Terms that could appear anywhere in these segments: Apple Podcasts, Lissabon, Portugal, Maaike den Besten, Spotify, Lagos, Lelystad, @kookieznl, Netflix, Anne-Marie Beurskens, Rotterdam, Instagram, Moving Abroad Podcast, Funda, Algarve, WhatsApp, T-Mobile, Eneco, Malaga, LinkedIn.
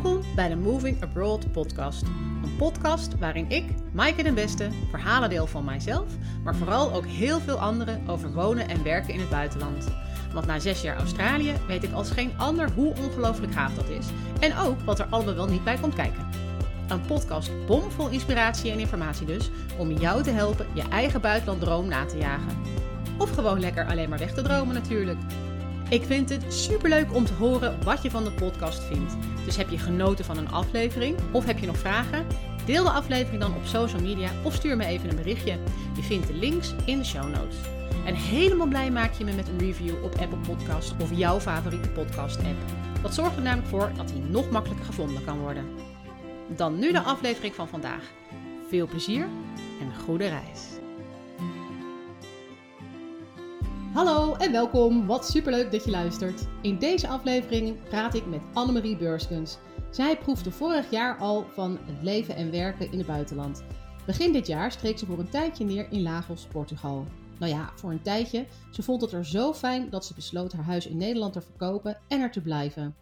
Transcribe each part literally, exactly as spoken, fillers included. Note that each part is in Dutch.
Welkom bij de Moving Abroad Podcast. Een podcast waarin ik, Maaike den Besten, verhalen deel van mijzelf, maar vooral ook heel veel anderen over wonen en werken in het buitenland. Want na zes jaar Australië weet ik als geen ander hoe ongelooflijk gaaf dat is. En ook wat er allemaal wel niet bij komt kijken. Een podcast bomvol inspiratie en informatie dus, om jou te helpen je eigen buitenlanddroom na te jagen. Of gewoon lekker alleen maar weg te dromen natuurlijk. Ik vind het superleuk om te horen wat je van de podcast vindt. Dus heb je genoten van een aflevering of heb je nog vragen? Deel de aflevering dan op social media of stuur me even een berichtje. Je vindt de links in de show notes. En helemaal blij maak je me met een review op Apple Podcasts of jouw favoriete podcast app. Dat zorgt er namelijk voor dat hij nog makkelijker gevonden kan worden. Dan nu de aflevering van vandaag. Veel plezier en een goede reis. Hallo en welkom, wat superleuk dat je luistert. In deze aflevering praat ik met Anne-Marie Beurskens. Zij proefde vorig jaar al van het leven en werken in het buitenland. Begin dit jaar streek ze voor een tijdje neer in Lagos, Portugal. Nou ja, voor een tijdje. Ze vond het er zo fijn dat ze besloot haar huis in Nederland te verkopen en er te blijven.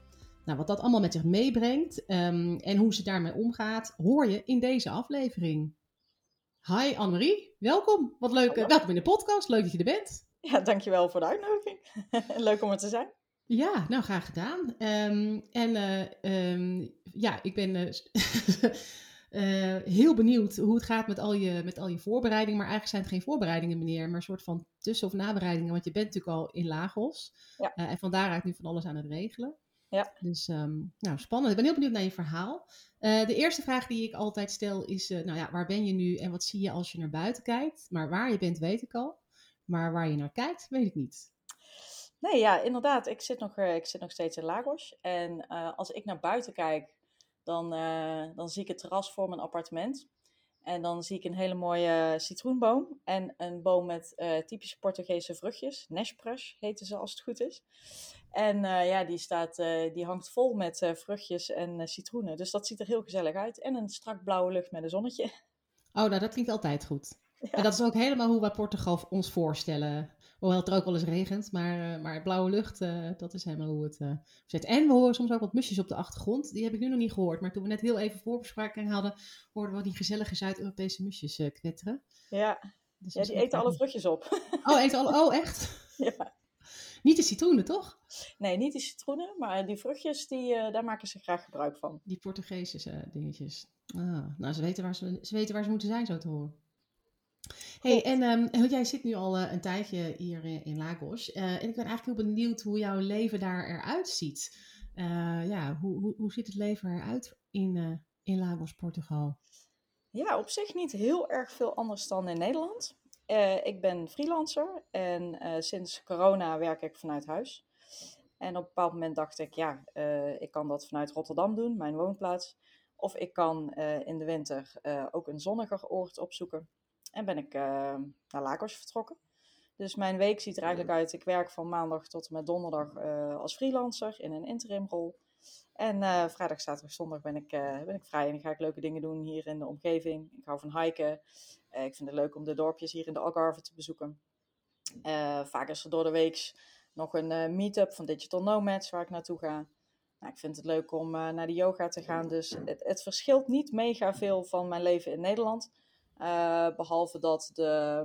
Nou, wat dat allemaal met zich meebrengt um, en hoe ze daarmee omgaat, hoor je in deze aflevering. Hi Anne-Marie, welkom. Wat leuk, uh, welkom in de podcast, leuk dat je er bent. Ja, dankjewel voor de uitnodiging. Leuk om er te zijn. Ja, nou graag gedaan. Um, en uh, um, ja, ik ben uh, uh, heel benieuwd hoe het gaat met al je, met al je voorbereidingen. Maar eigenlijk zijn het geen voorbereidingen meneer, maar een soort van tussen- of nabereidingen. Want je bent natuurlijk al in Lagos. Ja. Uh, en van daaruit nu van alles aan het regelen. Ja. Dus um, nou, spannend. Ik ben heel benieuwd naar je verhaal. Uh, de eerste vraag die ik altijd stel is, uh, nou ja, waar ben je nu en wat zie je als je naar buiten kijkt? Maar waar je bent weet ik al. Maar waar je naar kijkt, weet ik niet. Nee, ja, inderdaad. Ik zit nog, ik zit nog steeds in Lagos. En uh, als ik naar buiten kijk, dan, uh, dan zie ik het terras voor mijn appartement. En dan zie ik een hele mooie citroenboom. En een boom met uh, typische Portugese vruchtjes. Nespras heten ze als het goed is. En uh, ja, die, staat, uh, die hangt vol met uh, vruchtjes en uh, citroenen. Dus dat ziet er heel gezellig uit. En een strak blauwe lucht met een zonnetje. Oh, nou dat klinkt altijd goed. Ja. En dat is ook helemaal hoe wij Portugal ons voorstellen. Hoewel het er ook wel eens regent, maar, maar blauwe lucht, uh, dat is helemaal hoe het uh, zit. En we horen soms ook wat musjes op de achtergrond. Die heb ik nu nog niet gehoord. Maar toen we net heel even voorbespraking hadden, hoorden we die gezellige Zuid-Europese musjes uh, knetteren. Ja, dus ja die eten alle vruchtjes op. Oh, eten alle? Oh, echt? Ja. Niet de citroenen, toch? Nee, niet de citroenen, maar die vruchtjes, die, uh, daar maken ze graag gebruik van. Die Portugese uh, dingetjes. Ah, nou, ze weten, waar ze, ze weten waar ze moeten zijn, zo te horen. Hey, en um, jij zit nu al uh, een tijdje hier in, in Lagos. Uh, en ik ben eigenlijk heel benieuwd hoe jouw leven daar eruit ziet. Uh, ja, hoe, hoe, hoe ziet het leven eruit in, uh, in Lagos, Portugal? Ja, op zich niet heel erg veel anders dan in Nederland. Uh, ik ben freelancer en uh, sinds corona werk ik vanuit huis. En op een bepaald moment dacht ik, ja, uh, ik kan dat vanuit Rotterdam doen, mijn woonplaats. Of ik kan uh, in de winter uh, ook een zonniger oord opzoeken. En ben ik uh, naar Lagos vertrokken. Dus mijn week ziet er eigenlijk uit. Ik werk van maandag tot en met donderdag uh, als freelancer in een interimrol. En uh, vrijdag, zaterdag, zondag ben ik, uh, ben ik vrij. En dan ga ik leuke dingen doen hier in de omgeving. Ik hou van hiken. Uh, ik vind het leuk om de dorpjes hier in de Algarve te bezoeken. Uh, vaak is er door de week nog een uh, meet-up van Digital Nomads waar ik naartoe ga. Nou, ik vind het leuk om uh, naar de yoga te gaan. Dus het, het verschilt niet mega veel van mijn leven in Nederland. Uh, behalve dat de,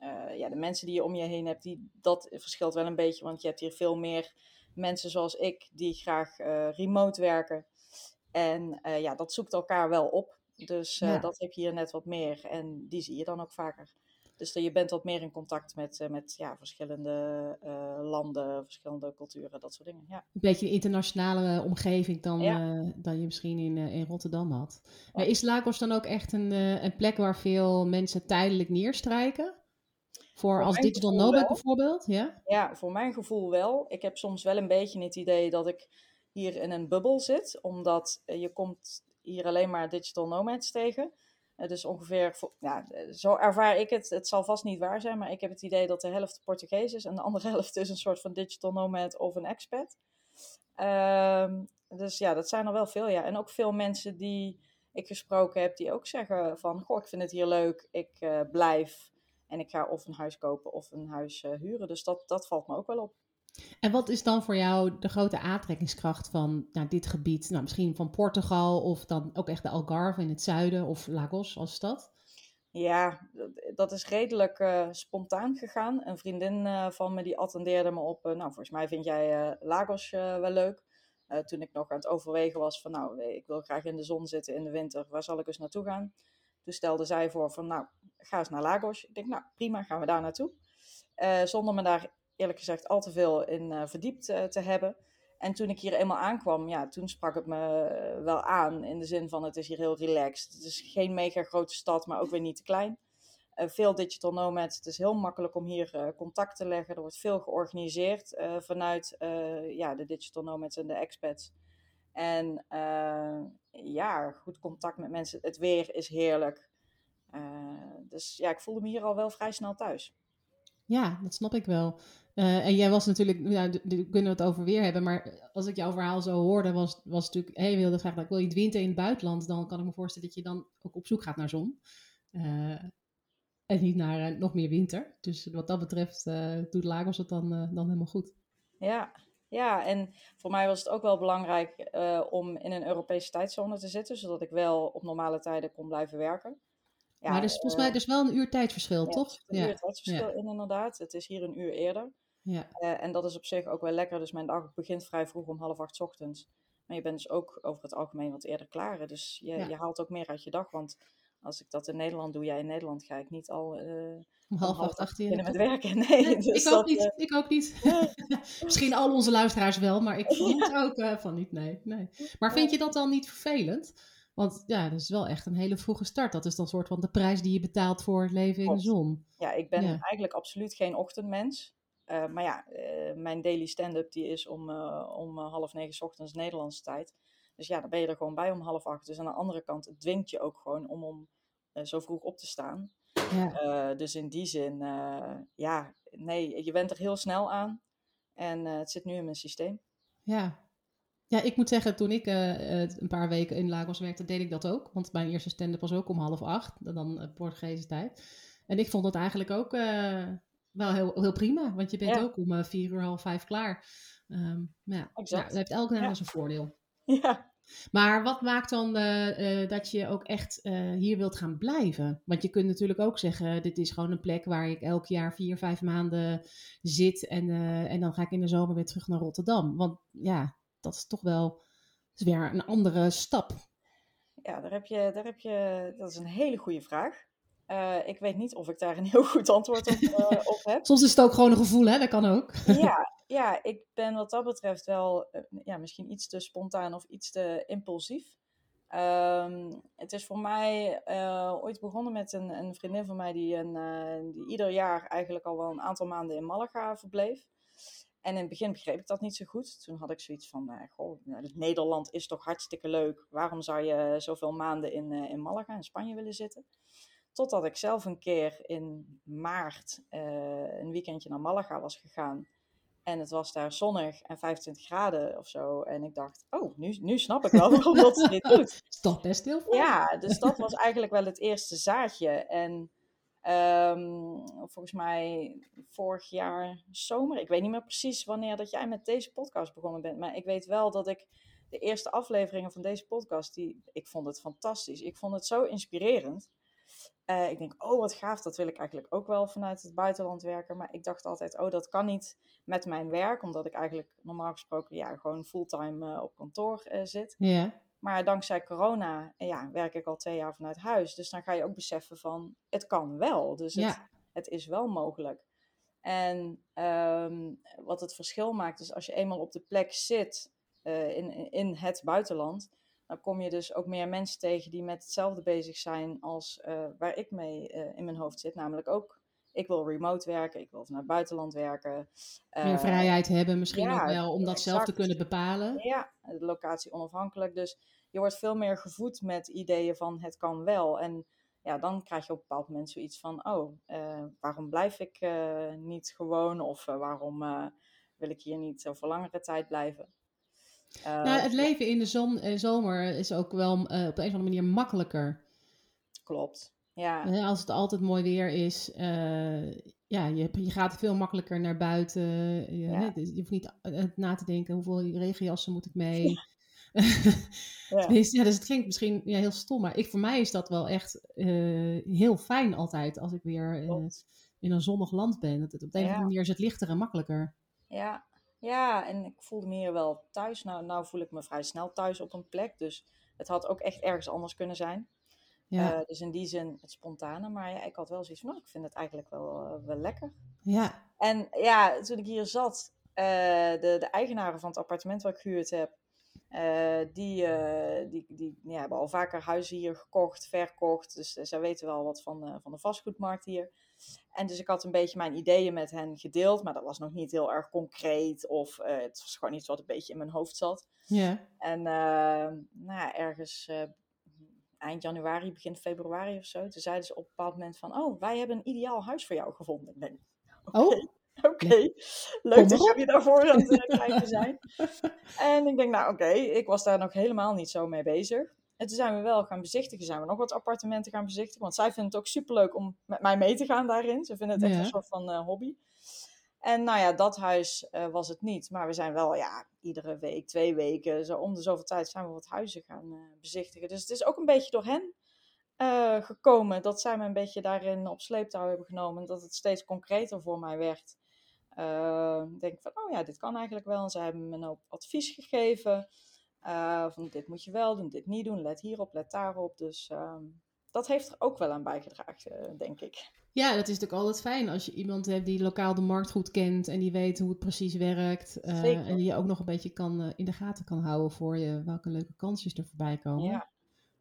uh, ja, de mensen die je om je heen hebt, die, dat verschilt wel een beetje. Want je hebt hier veel meer mensen zoals ik die graag uh, remote werken. En uh, ja, dat zoekt elkaar wel op. Dus uh, ja. dat heb je hier net wat meer. En die zie je dan ook vaker. Dus je bent wat meer in contact met, uh, met ja, verschillende uh, landen, verschillende culturen, dat soort dingen. Ja. Een beetje een internationale uh, omgeving dan, ja. uh, dan je misschien in, uh, in Rotterdam had. Oh. Maar is Lagos dan ook echt een, uh, een plek waar veel mensen tijdelijk neerstrijken? Voor, voor als digital nomad bijvoorbeeld? Ja? Ja, voor mijn gevoel wel. Ik heb soms wel een beetje het idee dat ik hier in een bubbel zit. Omdat uh, je komt hier alleen maar digital nomads tegen. Dus ongeveer, ja, zo ervaar ik het, het zal vast niet waar zijn, maar ik heb het idee dat de helft Portugees is en de andere helft is een soort van digital nomad of een expat. Um, dus ja, dat zijn er wel veel, ja. En ook veel mensen die ik gesproken heb, die ook zeggen van, goh, ik vind het hier leuk, ik uh, blijf en ik ga of een huis kopen of een huis uh, huren. Dus dat, dat valt me ook wel op. En wat is dan voor jou de grote aantrekkingskracht van nou, dit gebied? Nou, misschien van Portugal of dan ook echt de Algarve in het zuiden of Lagos als stad? Ja, dat is redelijk uh, spontaan gegaan. Een vriendin uh, van me die attendeerde me op, uh, nou volgens mij vind jij uh, Lagos uh, wel leuk. Uh, toen ik nog aan het overwegen was van nou, ik wil graag in de zon zitten in de winter, waar zal ik eens naartoe gaan? Toen stelde zij voor van nou, ga eens naar Lagos. Ik denk nou, prima, gaan we daar naartoe. Uh, zonder me daar eerlijk gezegd al te veel in uh, verdiept uh, te hebben. En toen ik hier eenmaal aankwam, ja, toen sprak het me uh, wel aan. In de zin van, het is hier heel relaxed. Het is geen mega grote stad, maar ook weer niet te klein. Uh, veel digital nomads. Het is heel makkelijk om hier uh, contact te leggen. Er wordt veel georganiseerd uh, vanuit uh, ja, de digital nomads en de expats. En uh, ja, goed contact met mensen. Het weer is heerlijk. Uh, dus ja, ik voelde me hier al wel vrij snel thuis. Ja, dat snap ik wel. Uh, en jij was natuurlijk, nou, daar kunnen we het over weer hebben, maar als ik jouw verhaal zo hoorde, was, was natuurlijk, hé, hey, wilde graag, ik wil iets winter in het buitenland, dan kan ik me voorstellen dat je dan ook op zoek gaat naar zon. Uh, en niet naar uh, nog meer winter. Dus wat dat betreft uh, doet Lagos het dan, uh, dan helemaal goed. Ja, ja, en voor mij was het ook wel belangrijk uh, om in een Europese tijdzone te zitten, zodat ik wel op normale tijden kon blijven werken. Ja, maar er is volgens mij dus wel een uur tijdverschil, ja, toch? Een ja. uur tijdverschil, ja. in, inderdaad. Het is hier een uur eerder. Ja. Uh, en dat is op zich ook wel lekker. Dus mijn dag begint vrij vroeg om half acht 's ochtends. Maar je bent dus ook over het algemeen wat eerder klaar. Dus je, ja. je haalt ook meer uit je dag. Want als ik dat in Nederland doe, jij ja, in Nederland ga ik niet al uh, om half acht, acht beginnen met werken. Nee, nee dus ik, dat, ook niet, ik ook niet. Misschien al onze luisteraars wel, maar ik vond het ook uh, van niet, nee, nee. Maar vind je dat dan niet vervelend? Want ja, dat is wel echt een hele vroege start. Dat is dan soort van de prijs die je betaalt voor het leven in de zon. Ja, ik ben ja. eigenlijk absoluut geen ochtendmens. Uh, maar ja, uh, mijn daily stand-up die is om, uh, om half negen 's ochtends Nederlandse tijd. Dus ja, dan ben je er gewoon bij om half acht. Dus aan de andere kant, het dwingt je ook gewoon om, om uh, zo vroeg op te staan. Ja. Uh, dus in die zin, uh, ja, nee, je bent er heel snel aan. En uh, het zit nu in mijn systeem. Ja. Ja, ik moet zeggen, toen ik uh, een paar weken in Lagos werkte, deed ik dat ook. Want mijn eerste stand-up was ook om half acht, dan uh, Portugese tijd. En ik vond dat eigenlijk ook uh, wel heel, heel prima. Want je bent ja. ook om uh, vier uur, half vijf klaar. Um, ja, exact. Nou, dat heeft elke naam ja. zijn voordeel. Ja. Maar wat maakt dan uh, uh, dat je ook echt uh, hier wilt gaan blijven? Want je kunt natuurlijk ook zeggen, dit is gewoon een plek waar ik elk jaar vier, vijf maanden zit. En, uh, en dan ga ik in de zomer weer terug naar Rotterdam. Want ja... Dat is toch wel is weer een andere stap. Ja, daar heb je, daar heb je, dat is een hele goede vraag. Uh, ik weet niet of ik daar een heel goed antwoord op, uh, op heb. Soms is het ook gewoon een gevoel, hè? Dat kan ook. ja, ja, ik ben wat dat betreft wel uh, ja, misschien iets te spontaan of iets te impulsief. Um, het is voor mij uh, ooit begonnen met een, een vriendin van mij die, een, uh, die ieder jaar eigenlijk al wel een aantal maanden in Malaga verbleef. En in het begin begreep ik dat niet zo goed. Toen had ik zoiets van, uh, goh, Nederland is toch hartstikke leuk. Waarom zou je zoveel maanden in, uh, in Malaga, in Spanje willen zitten? Totdat ik zelf een keer in maart uh, een weekendje naar Malaga was gegaan. En het was daar zonnig en vijfentwintig graden of zo. En ik dacht, oh, nu, nu snap ik wel waarom dat ze dit doet. Stop best heel veel. Ja, dus dat was eigenlijk wel het eerste zaadje. En... Um, volgens mij vorig jaar zomer. Ik weet niet meer precies wanneer dat jij met deze podcast begonnen bent. Maar ik weet wel dat ik de eerste afleveringen van deze podcast... Die, ik vond het fantastisch. Ik vond het zo inspirerend. Uh, ik denk, oh wat gaaf. Dat wil ik eigenlijk ook wel vanuit het buitenland werken. Maar ik dacht altijd, oh dat kan niet met mijn werk. Omdat ik eigenlijk normaal gesproken ja, gewoon fulltime uh, op kantoor uh, zit. Yeah. Maar dankzij corona ja, werk ik al twee jaar vanuit huis. Dus dan ga je ook beseffen van, het kan wel. Dus het, ja. het is wel mogelijk. En um, wat het verschil maakt is als je eenmaal op de plek zit uh, in, in het buitenland. Dan kom je dus ook meer mensen tegen die met hetzelfde bezig zijn als uh, waar ik mee uh, in mijn hoofd zit. Namelijk ook, ik wil remote werken, ik wil vanuit het buitenland werken. Meer uh, vrijheid hebben misschien ja, ook wel, om dat exact. zelf te kunnen bepalen. Ja, de locatie onafhankelijk. Dus je wordt veel meer gevoed met ideeën van het kan wel. En ja, dan krijg je op een bepaald moment zoiets van, oh, uh, waarom blijf ik uh, niet gewoon? Of uh, waarom uh, wil ik hier niet uh, voor langere tijd blijven? Uh, nou, het leven ja. in de zon, in zomer is ook wel uh, op een of andere manier makkelijker. Klopt. Ja. Als het altijd mooi weer is, uh, ja, je, je gaat veel makkelijker naar buiten. Je, ja. hè, je hoeft niet na te denken hoeveel regenjassen moet ik mee. Ja. ja. ja, dus het klinkt misschien ja, heel stom, maar ik, voor mij is dat wel echt uh, heel fijn altijd als ik weer uh, in een zonnig land ben. Dat het op de een of andere manier is het lichter en makkelijker. Ja. Ja, en ik voelde me hier wel thuis. Nou, nou voel ik me vrij snel thuis op een plek. Dus het had ook echt ergens anders kunnen zijn. Ja. Uh, dus in die zin het spontane. Maar ja, ik had wel zoiets van, nou, ik vind het eigenlijk wel, uh, wel lekker. Ja. En ja, toen ik hier zat, uh, de, de eigenaren van het appartement waar ik gehuurd heb, uh, die, uh, die, die ja, hebben al vaker huizen hier gekocht, verkocht. Dus uh, zij weten wel wat van, uh, van de vastgoedmarkt hier. En dus ik had een beetje mijn ideeën met hen gedeeld, maar dat was nog niet heel erg concreet of uh, het was gewoon iets wat een beetje in mijn hoofd zat. Yeah. En uh, nou ja, ergens uh, eind januari, begin februari of zo, toen zeiden ze op een bepaald moment van, oh, wij hebben een ideaal huis voor jou gevonden. Ik denk, oh. Okay. Oké, okay. ja. Leuk dat jullie daarvoor aan het uh, kijken zijn. En ik denk, nou oké, okay, ik was daar nog helemaal niet zo mee bezig. En toen zijn we wel gaan bezichtigen, zijn we nog wat appartementen gaan bezichtigen. Want zij vinden het ook superleuk om met mij mee te gaan daarin. Ze vinden het echt ja. een soort van uh, hobby. En nou ja, dat huis uh, was het niet. Maar we zijn wel, ja, iedere week, twee weken, zo om de zoveel tijd zijn we wat huizen gaan uh, bezichtigen. Dus het is ook een beetje door hen uh, gekomen. Dat zij me een beetje daarin op sleeptouw hebben genomen. Dat het steeds concreter voor mij werd. Uh, denk van, oh ja, dit kan eigenlijk wel. En zij hebben me nou advies gegeven. Uh, van dit moet je wel doen, dit niet doen, let hierop, let daarop. Dus uh, dat heeft er ook wel aan bijgedragen, uh, denk ik. Ja, dat is natuurlijk altijd fijn als je iemand hebt die lokaal de markt goed kent en die weet hoe het precies werkt. Uh, en die je ook nog een beetje kan, uh, in de gaten kan houden voor je welke leuke kansjes er voorbij komen. Ja.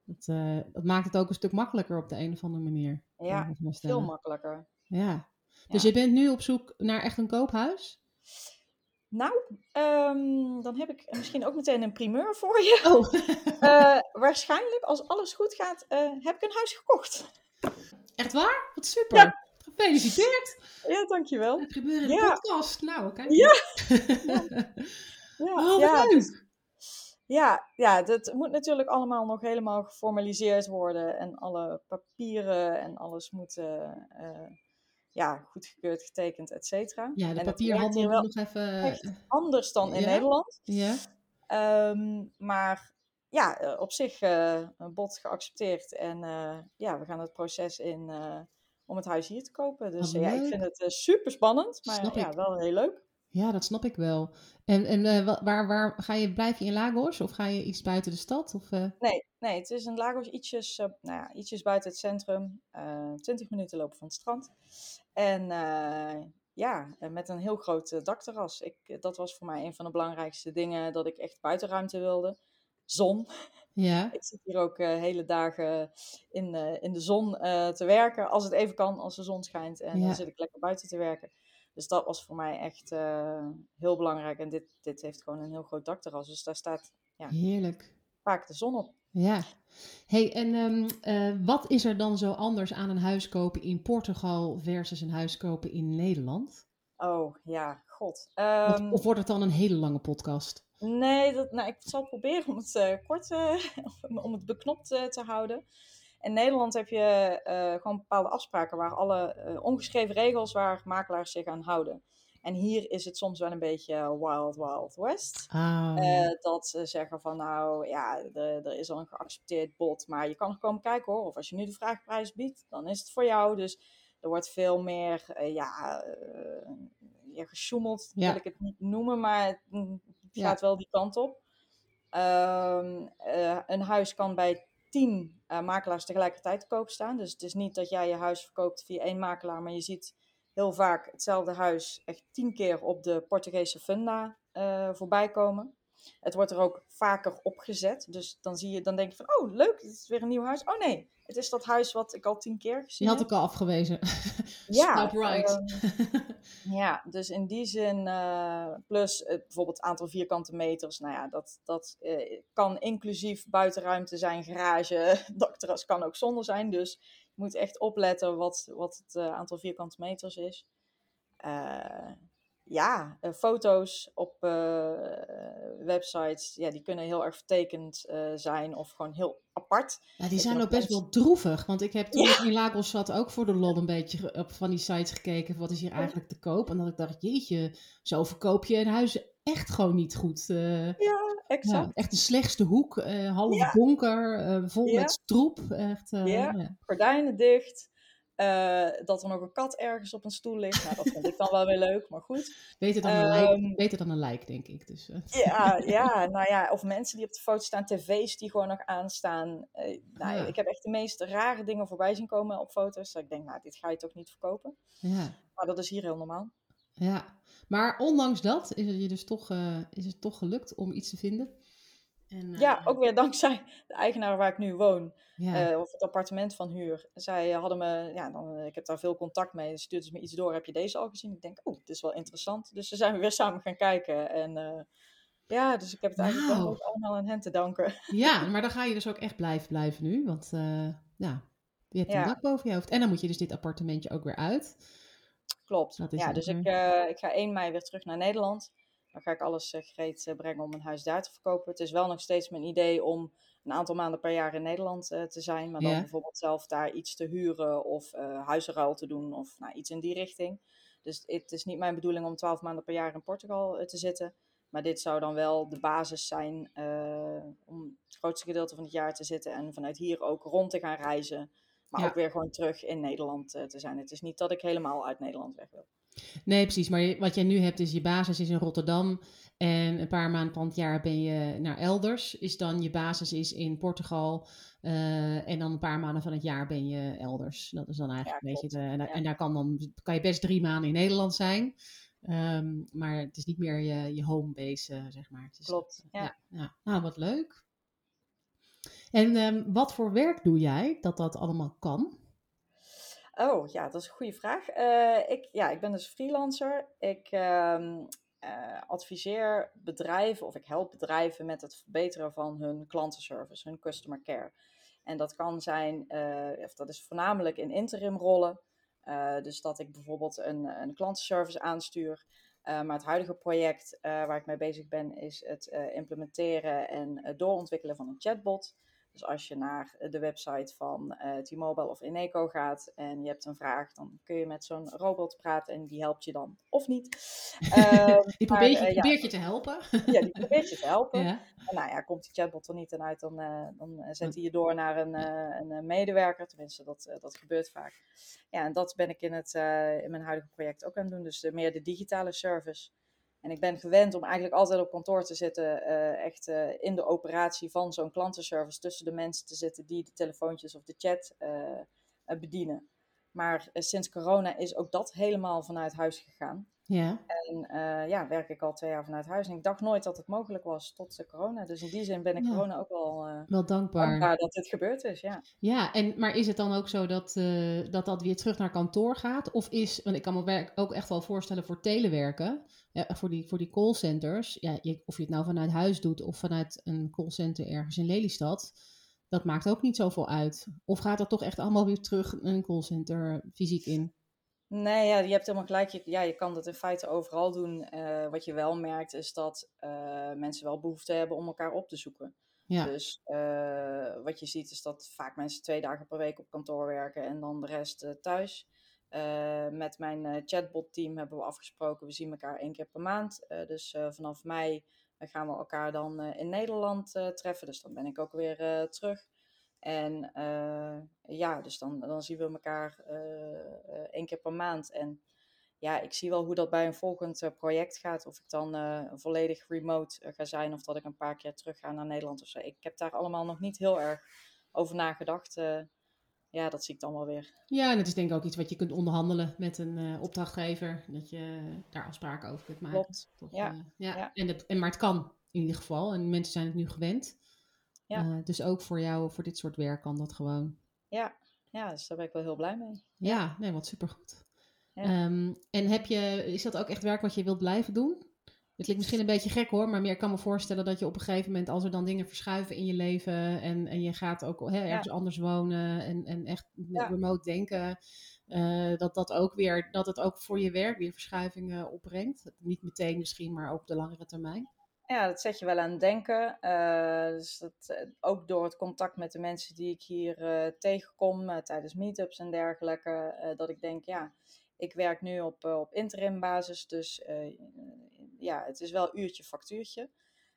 Dat, uh, dat maakt het ook een stuk makkelijker op de een of andere manier. Ja, veel makkelijker. Ja. Dus ja. je bent nu op zoek naar echt een koophuis? Nou, um, dan heb ik misschien ook meteen een primeur voor je. Oh. uh, waarschijnlijk, als alles goed gaat, uh, heb ik een huis gekocht. Echt waar? Wat super. Ja. Gefeliciteerd. Ja, dankjewel. Het gebeurt in de ja. podcast. Nou, kijk. Ja. ja. ja. Oh, wat ja, leuk. Dus, ja, ja, dat moet natuurlijk allemaal nog helemaal geformaliseerd worden. En alle papieren en alles moet... Uh, uh, Ja, goedgekeurd, getekend, et cetera. Ja, de papierhandel nog even... Echt anders dan in ja. Nederland. Ja. Um, maar ja, op zich uh, een bod geaccepteerd. En uh, ja, we gaan het proces in uh, om het huis hier te kopen. Dus oh, ja, ik vind het uh, super spannend. Maar ja, wel heel leuk. Ja, dat snap ik wel. En, en uh, waar, waar ga je, blijf je in Lagos? Of ga je iets buiten de stad? Of, uh... nee, nee, het is in Lagos ietsjes, uh, nou ja, ietsjes buiten het centrum. Uh, twintig minuten lopen van het strand. En uh, ja, met een heel groot uh, dakterras. Ik, dat was voor mij een van de belangrijkste dingen, dat ik echt buitenruimte wilde. Zon. Ja. Ik zit hier ook uh, hele dagen in, uh, in de zon uh, te werken. Als het even kan, als de zon schijnt. En ja. dan zit ik lekker buiten te werken. Dus dat was voor mij echt uh, heel belangrijk. En dit, dit heeft gewoon een heel groot dakterras. Dus daar staat ja, heerlijk vaak de zon op. Ja. Hey, en um, uh, wat is er dan zo anders aan een huis kopen in Portugal versus een huis kopen in Nederland? Oh, ja, god. Um, of, of wordt het dan een hele lange podcast? Nee, dat, nou, ik zal proberen om het uh, kort, uh, om het beknopt uh, te houden. In Nederland heb je uh, gewoon bepaalde afspraken waar alle uh, ongeschreven regels waar makelaars zich aan houden. En hier is het soms wel een beetje wild, wild west. Oh. Uh, dat ze zeggen van nou ja, er is al een geaccepteerd bod, maar je kan komen kijken hoor. Of als je nu de vraagprijs biedt, dan is het voor jou. Dus er wordt veel meer uh, ja, uh, ja, gesjoemeld, ja. wil ik het niet noemen, maar het ja. gaat wel die kant op. Um, uh, een huis kan bij tien uh, makelaars tegelijkertijd te koop staan. Dus het is niet dat jij je huis verkoopt via één makelaar, maar je ziet heel vaak hetzelfde huis echt tien keer op de Portugese Funda uh, voorbij komen. Het wordt er ook vaker opgezet. Dus dan zie je, dan denk je van, oh leuk, het is weer een nieuw huis. Oh nee, het is dat huis wat ik al tien keer gezien heb. Je had ook al afgewezen. Ja, right. uh, ja, dus in die zin, uh, plus uh, bijvoorbeeld het aantal vierkante meters. Nou ja, dat, dat uh, kan inclusief buitenruimte zijn, garage, dakterras kan ook zonder zijn. Dus je moet echt opletten wat, wat het uh, aantal vierkante meters is. Uh, ja, uh, foto's op uh, websites, ja, die kunnen heel erg vertekend uh, zijn of gewoon heel apart. Ja, die zijn ook best wel droevig, want ik heb toen ja. in Lagos zat ook voor de lol een beetje op van die sites gekeken, wat is hier eigenlijk te koop? En dat ik dacht, jeetje, zo verkoop je een huis echt gewoon niet goed. Uh, ja, exact. Ja, echt de slechtste hoek, uh, half ja. donker, uh, vol ja. met troep. Echt, uh, ja. ja, gordijnen dicht. Uh, dat er nog een kat ergens op een stoel ligt. Nou, dat vind ik dan wel weer leuk, maar goed. Beter dan een, uh, lijk, beter dan een lijk, denk ik. Dus. Ja, ja, nou ja, of mensen die op de foto staan, tv's die gewoon nog aanstaan. Uh, nou, ja. Ik heb echt de meest rare dingen voorbij zien komen op foto's. Dus ik denk, nou, dit ga je toch niet verkopen. Ja. Maar dat is hier heel normaal. Ja, maar ondanks dat is het je dus toch, uh, is het toch gelukt om iets te vinden. En, uh, ja, ook weer dankzij de eigenaar waar ik nu woon, ja. uh, of het appartement van huur. Zij hadden me, ja, dan, ik heb daar veel contact mee, stuurden ze me iets door, heb je deze al gezien? Ik denk, oh, dit is wel interessant. Dus ze zijn we weer samen gaan kijken en uh, ja, dus ik heb het eigenlijk wow. ook allemaal aan hen te danken. Ja, maar dan ga je dus ook echt blijven blijven nu, want uh, ja, je hebt een ja. dak boven je hoofd en dan moet je dus dit appartementje ook weer uit. Klopt, ja, dus ik, uh, ik ga één mei weer terug naar Nederland. Dan ga ik alles uh, gereed uh, brengen om mijn huis daar te verkopen. Het is wel nog steeds mijn idee om een aantal maanden per jaar in Nederland uh, te zijn. Maar dan ja. bijvoorbeeld zelf daar iets te huren of uh, huizenruil te doen of nou, iets in die richting. Dus het is niet mijn bedoeling om twaalf maanden per jaar in Portugal uh, te zitten. Maar dit zou dan wel de basis zijn uh, om het grootste gedeelte van het jaar te zitten. En vanuit hier ook rond te gaan reizen. Maar ja. ook weer gewoon terug in Nederland uh, te zijn. Het is niet dat ik helemaal uit Nederland weg wil. Nee, precies. Maar wat jij nu hebt is je basis is in Rotterdam en een paar maanden van het jaar ben je naar elders. Is dan je basis is in Portugal uh, en dan een paar maanden van het jaar ben je elders. Dat is dan eigenlijk ja, een beetje. De, en, ja. en daar kan dan kan je best drie maanden in Nederland zijn, um, maar het is niet meer je, je home base uh, zeg maar. Dus, klopt. Ja. Ja, ja. Nou, wat leuk. En um, wat voor werk doe jij dat dat allemaal kan? Oh ja, dat is een goede vraag. Uh, ik, ja, ik ben dus freelancer. Ik uh, uh, adviseer bedrijven of ik help bedrijven met het verbeteren van hun klantenservice, hun customer care. En dat kan zijn, uh, of dat is voornamelijk in interim rollen. Uh, dus dat ik bijvoorbeeld een, een klantenservice aanstuur. Uh, maar het huidige project uh, waar ik mee bezig ben is het uh, implementeren en uh, doorontwikkelen van een chatbot. Dus als je naar de website van uh, T-Mobile of Eneco gaat en je hebt een vraag, dan kun je met zo'n robot praten en die helpt je dan, of niet. Uh, die probeert, je, maar, uh, probeert ja, je te helpen. Ja, die probeert je te helpen. Ja. En nou ja, komt die chatbot er niet aan uit, dan, uh, dan zet hij je door naar een, uh, een medewerker. Tenminste, dat, uh, dat gebeurt vaak. Ja, en dat ben ik in, het, uh, in mijn huidige project ook aan het doen. Dus de, meer de digitale service. En ik ben gewend om eigenlijk altijd op kantoor te zitten, uh, echt uh, in de operatie van zo'n klantenservice tussen de mensen te zitten die de telefoontjes of de chat uh, bedienen. Maar uh, sinds corona is ook dat helemaal vanuit huis gegaan. Ja. En uh, ja, werk ik al twee jaar vanuit huis en ik dacht nooit dat het mogelijk was tot de corona. Dus in die zin ben ik ja. corona ook wel, uh, wel dankbaar. dankbaar dat dit gebeurd is, ja. Ja, en, maar is het dan ook zo dat, uh, dat dat weer terug naar kantoor gaat? Of is, want ik kan me werk ook echt wel voorstellen voor telewerken, ja, voor, die, voor die callcenters, ja, je, of je het nou vanuit huis doet of vanuit een callcenter ergens in Lelystad, dat maakt ook niet zoveel uit. Of gaat dat toch echt allemaal weer terug een callcenter fysiek in? Nee, ja, je hebt helemaal gelijk. Je, ja, je kan dat in feite overal doen. Uh, wat je wel merkt is dat uh, mensen wel behoefte hebben om elkaar op te zoeken. Ja. Dus uh, wat je ziet is dat vaak mensen twee dagen per week op kantoor werken en dan de rest uh, thuis. Uh, met mijn uh, chatbot team hebben we afgesproken, we zien elkaar één keer per maand. Uh, dus uh, vanaf mei uh, gaan we elkaar dan uh, in Nederland uh, treffen. Dus dan ben ik ook weer uh, terug. En uh, ja, dus dan, dan zien we elkaar uh, uh, één keer per maand. En ja, ik zie wel hoe dat bij een volgend uh, project gaat. Of ik dan uh, volledig remote uh, ga zijn of dat ik een paar keer terug ga naar Nederland of zo. Ik heb daar allemaal nog niet heel erg over nagedacht. Uh, ja, dat zie ik dan wel weer. Ja, en het is denk ik ook iets wat je kunt onderhandelen met een uh, opdrachtgever. Dat je daar afspraken over kunt maken. Klopt, toch? Ja. Uh, ja. ja. En dat, en, maar het kan in ieder geval. En mensen zijn het nu gewend. Ja. Uh, dus ook voor jou, voor dit soort werk kan dat gewoon. Ja, ja, dus daar ben ik wel heel blij mee. Ja, nee, wat supergoed. Ja. Um, en heb je, is dat ook echt werk wat je wilt blijven doen? Het klinkt misschien een beetje gek hoor, maar meer kan me voorstellen dat je op een gegeven moment, als er dan dingen verschuiven in je leven en, en je gaat ook hè, ergens ja. anders wonen en, en echt ja. remote denken, Uh, dat, dat, ook weer, dat het ook voor je werk weer verschuivingen opbrengt. Niet meteen misschien, maar op de langere termijn. Ja, dat zet je wel aan het denken. Uh, dus dat, ook door het contact met de mensen die ik hier uh, tegenkom uh, tijdens meetups en dergelijke. Uh, dat ik denk, ja, ik werk nu op, uh, op interim basis. Dus uh, ja, het is wel uurtje factuurtje.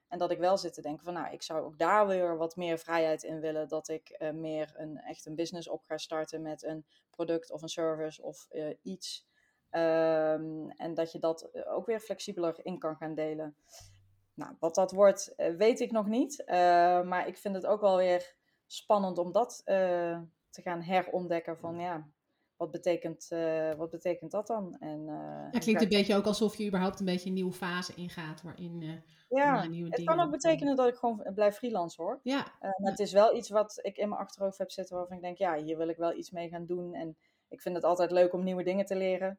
En dat ik wel zit te denken van, nou, ik zou ook daar weer wat meer vrijheid in willen. Dat ik uh, meer een, echt een business op ga starten met een product of een service of uh, iets. Um, en dat je dat ook weer flexibeler in kan gaan delen. Nou, wat dat wordt, uh, weet ik nog niet. Uh, maar ik vind het ook wel weer spannend om dat uh, te gaan herontdekken van, ja... Wat betekent, uh, wat betekent dat dan? En, uh, ja, het klinkt een beetje ook alsof je überhaupt een beetje een nieuwe fase ingaat. Waarin, uh, ja, het dingen kan ook betekenen dat ik gewoon blijf freelance hoor. Ja. Uh, maar ja. Het is wel iets wat ik in mijn achterhoofd heb zitten waarvan ik denk, ja, hier wil ik wel iets mee gaan doen. En ik vind het altijd leuk om nieuwe dingen te leren.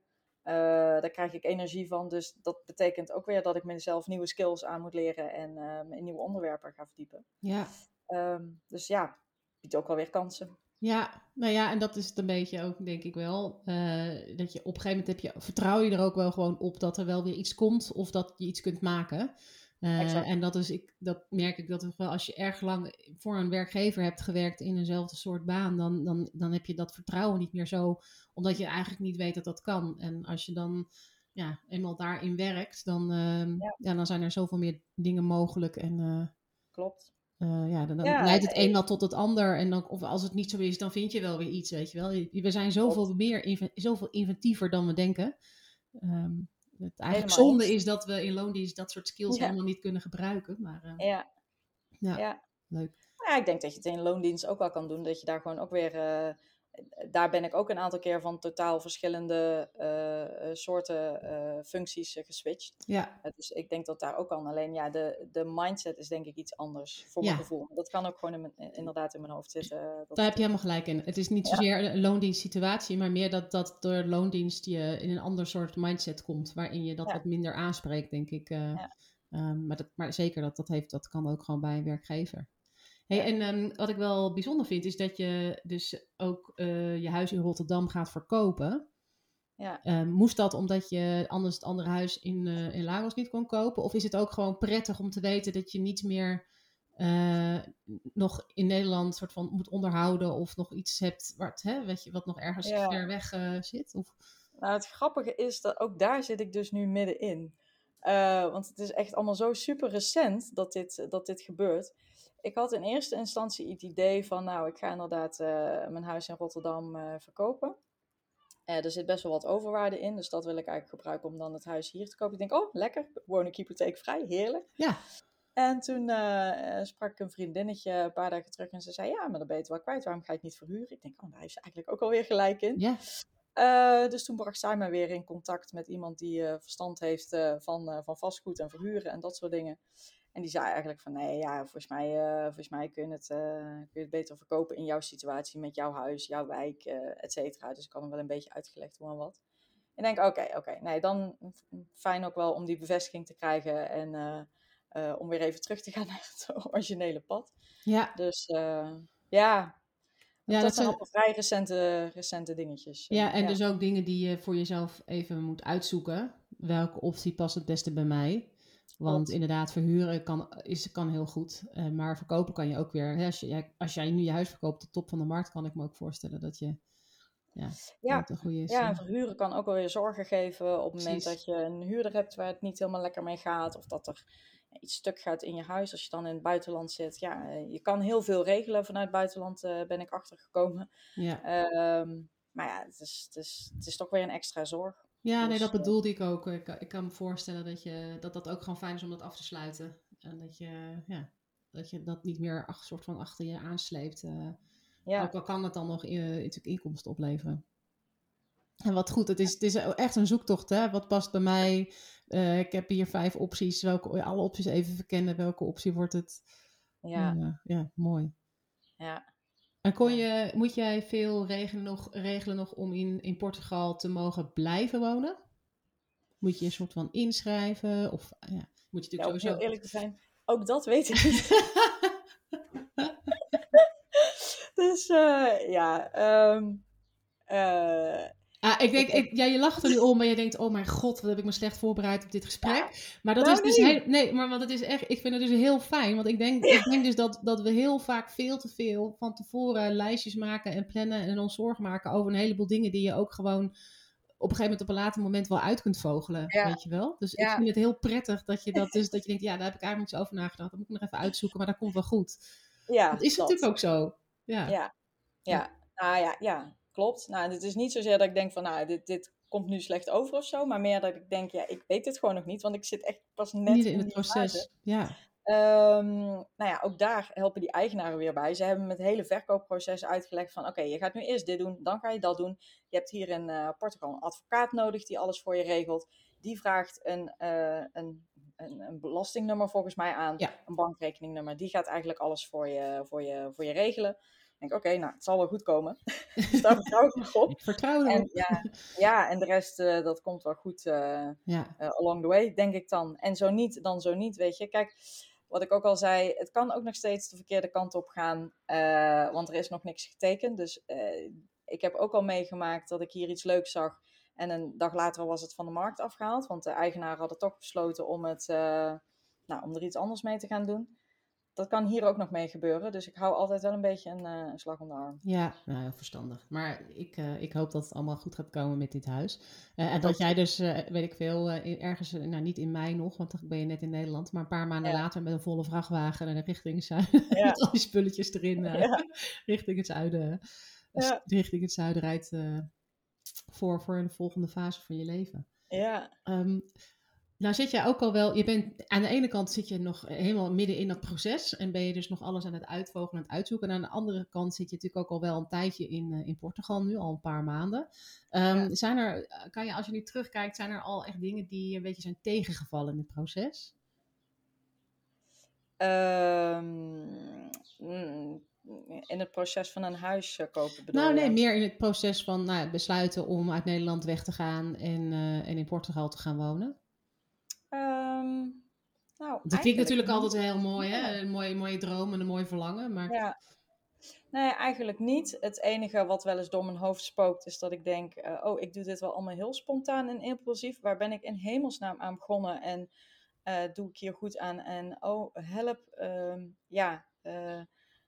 Uh, daar krijg ik energie van. Dus dat betekent ook weer dat ik mezelf nieuwe skills aan moet leren. En uh, in nieuwe onderwerpen ga verdiepen. Ja. Um, dus ja, biedt ook wel weer kansen. Ja, nou ja, en dat is het een beetje ook, denk ik wel. Uh, dat je op een gegeven moment heb je, vertrouw je er ook wel gewoon op dat er wel weer iets komt of dat je iets kunt maken. Uh, en dat, is, ik, dat merk ik dat wel als je erg lang voor een werkgever hebt gewerkt in eenzelfde soort baan, dan, dan, dan heb je dat vertrouwen niet meer zo, omdat je eigenlijk niet weet dat dat kan. En als je dan ja, eenmaal daarin werkt, dan, uh, ja. Ja, dan zijn er zoveel meer dingen mogelijk. En, uh, Klopt. Uh, ja, dan, dan ja, leidt het en... een wel tot het ander. En dan, of als het niet zo is, dan vind je wel weer iets, weet je wel. We zijn zoveel meer inv- zoveel inventiever dan we denken. Um, het eigenlijk helemaal zonde is dat we in loondienst dat soort skills ja. helemaal niet kunnen gebruiken. Maar, uh, ja. Ja, ja, leuk. Ja, ik denk dat je het in loondienst ook wel kan doen. Dat je daar gewoon ook weer... Uh, daar ben ik ook een aantal keer van totaal verschillende uh, soorten uh, functies uh, geswitcht. Ja. Uh, dus ik denk dat daar ook al. Alleen ja, de, de mindset is denk ik iets anders voor ja. mijn gevoel. Dat kan ook gewoon in mijn, inderdaad in mijn hoofd zitten. Dat daar heb je helemaal gelijk in. Het is niet zozeer ja. een loondienstsituatie, maar meer dat, dat door loondienst je in een ander soort mindset komt. Waarin je dat ja. wat minder aanspreekt, denk ik. Uh, ja. um, maar, dat, maar zeker dat dat heeft, dat kan ook gewoon bij een werkgever. Hey, en um, wat ik wel bijzonder vind, is dat je dus ook uh, je huis in Rotterdam gaat verkopen. Ja. Um, moest dat omdat je anders het andere huis in, uh, in Lagos niet kon kopen? Of is het ook gewoon prettig om te weten dat je niet meer uh, nog in Nederland soort van moet onderhouden of nog iets hebt wat, hè, weet je, wat nog ergens ja. ver weg uh, zit? Of... Nou, het grappige is dat ook daar zit ik dus nu middenin. Uh, want het is echt allemaal zo super recent dat dit, dat dit gebeurt. Ik had in eerste instantie het idee van, nou, ik ga inderdaad uh, mijn huis in Rotterdam uh, verkopen. Uh, er zit best wel wat overwaarde in, dus dat wil ik eigenlijk gebruiken om dan het huis hier te kopen. Ik denk, oh, lekker, woon ik hypotheekvrij, heerlijk. Ja. En toen uh, sprak ik een vriendinnetje een paar dagen terug en ze zei, ja, maar dan ben je het wel kwijt, waarom ga je het niet verhuren? Ik denk, oh, daar heeft ze eigenlijk ook alweer gelijk in. Ja. Uh, dus toen bracht zij mij weer in contact met iemand die uh, verstand heeft uh, van, uh, van vastgoed en verhuren en dat soort dingen. En die zei eigenlijk van, nee, ja, volgens mij, uh, volgens mij kun, je het, uh, kun je het beter verkopen in jouw situatie, met jouw huis, jouw wijk, uh, et cetera. Dus ik had hem wel een beetje uitgelegd hoe en wat. En ik denk, oké, okay, oké, okay, nee, dan fijn ook wel om die bevestiging te krijgen en uh, uh, om weer even terug te gaan naar het originele pad. Ja. Dus uh, ja... Ja, dat zijn allemaal vrij recente, recente dingetjes. Ja, en ja. dus ook dingen die je voor jezelf even moet uitzoeken. Welke optie past het beste bij mij? Want Klopt. Inderdaad, verhuren kan, is, kan heel goed. Uh, maar verkopen kan je ook weer. Hè, als, je, als jij nu je huis verkoopt, de top van de markt, kan ik me ook voorstellen dat je... Ja, ja, dat goede is, ja, en verhuren kan ook wel weer zorgen geven. Op het moment Precies. dat je een huurder hebt waar het niet helemaal lekker mee gaat. Of dat er iets stuk gaat in je huis als je dan in het buitenland zit. Ja, je kan heel veel regelen vanuit het buitenland, uh, ben ik achtergekomen. Ja. Um, maar ja, het is, het, is, het is toch weer een extra zorg. Ja, dus, nee, dat bedoelde ik ook. Ik, ik kan me voorstellen dat, je, dat dat ook gewoon fijn is om dat af te sluiten. En dat je, ja, dat, je dat niet meer ach, soort van achter je aansleept. Uh, Ja. Ook al kan het dan nog uh, inkomsten opleveren. En wat goed, het is, het is echt een zoektocht. Hè? Wat past bij mij? Uh, ik heb hier vijf opties. Welke, alle opties even verkennen. Welke optie wordt het? Ja, uh, ja mooi. Ja. En kon je, moet jij veel regelen nog, regelen nog om in, in Portugal te mogen blijven wonen? Moet je een soort van inschrijven? Of ja, moet je natuurlijk ja, om sowieso... heel eerlijk te zijn, ook dat weet ik niet. Dus uh, ja, um, uh, Ah, ik denk, ik, ja, je lacht er nu om en je denkt, oh mijn god, wat heb ik me slecht voorbereid op dit gesprek. Maar dat nou, is dus nee. Heel, nee, maar want het is echt, ik vind het dus heel fijn, want ik denk, ik denk dus dat, dat we heel vaak veel te veel van tevoren lijstjes maken en plannen en ons zorgen maken over een heleboel dingen die je ook gewoon op een gegeven moment op een later moment wel uit kunt vogelen, ja. Weet je wel. Dus ja. Ik vind het heel prettig dat je dat dus, dat je denkt, ja, daar heb ik eigenlijk niets over nagedacht, dat moet ik nog even uitzoeken, maar dat komt wel goed. Ja, dat is klopt. Natuurlijk ook zo. Ja, ja, ja. Ah, ja, ja. Klopt. Nou, het is niet zozeer dat ik denk van, nou, dit, dit komt nu slecht over of zo. Maar meer dat ik denk, ja, ik weet het gewoon nog niet. Want ik zit echt pas net niet in, in het proces. Ja. Um, nou ja, ook daar helpen die eigenaren weer bij. Ze hebben het hele verkoopproces uitgelegd van, oké, okay, je gaat nu eerst dit doen, dan ga je dat doen. Je hebt hier in uh, Portugal een advocaat nodig die alles voor je regelt. Die vraagt een, uh, een, een, een belastingnummer volgens mij aan, ja. Een bankrekeningnummer. Die gaat eigenlijk alles voor je, voor je, voor je regelen. Ik denk, oké, okay, nou, het zal wel goed komen. Dus daar vertrouw ik nog op. Ik vertrouw en, ja, ja, en de rest, uh, dat komt wel goed uh, ja. uh, along the way, denk ik dan. En zo niet, dan zo niet, weet je. Kijk, wat ik ook al zei, het kan ook nog steeds de verkeerde kant op gaan. Uh, want er is nog niks getekend. Dus uh, ik heb ook al meegemaakt dat ik hier iets leuks zag. En een dag later was het van de markt afgehaald. Want de eigenaren hadden toch besloten om, het, uh, nou, om er iets anders mee te gaan doen. Dat kan hier ook nog mee gebeuren. Dus ik hou altijd wel een beetje een, uh, een slag om de arm. Ja, nou heel verstandig. Maar ik, uh, ik hoop dat het allemaal goed gaat komen met dit huis. Uh, en dat jij dus, uh, weet ik veel, uh, ergens, uh, nou niet in mei nog, want dan ben je net in Nederland, maar een paar maanden ja. later met een volle vrachtwagen naar de richting zuiden, ja. met al die spulletjes erin, uh, ja. richting het zuiden, ja. richting het zuiden rijdt uh, voor, voor de volgende fase van je leven. Ja. Um, Nou zit jij ook al wel, je bent, aan de ene kant zit je nog helemaal midden in dat proces en ben je dus nog alles aan het uitvogelen, aan het uitzoeken. En aan de andere kant zit je natuurlijk ook al wel een tijdje in, in Portugal nu, al een paar maanden. Um, ja. Zijn er, kan je als je nu terugkijkt, zijn er al echt dingen die een beetje zijn tegengevallen in het proces? Um, mm. In het proces van een huis kopen bedoel Nou nee, je? Meer in het proces van nou, besluiten om uit Nederland weg te gaan en, uh, en in Portugal te gaan wonen. Um, nou, dat klinkt natuurlijk niet. Altijd heel mooi, hè? Ja. Een mooie, mooie droom en een mooi verlangen. Maar... Ja. Nee, eigenlijk niet. Het enige wat wel eens door mijn hoofd spookt is dat ik denk, uh, oh, ik doe dit wel allemaal heel spontaan en impulsief. Waar ben ik in hemelsnaam aan begonnen en uh, doe ik hier goed aan? En oh, help, um, ja, uh,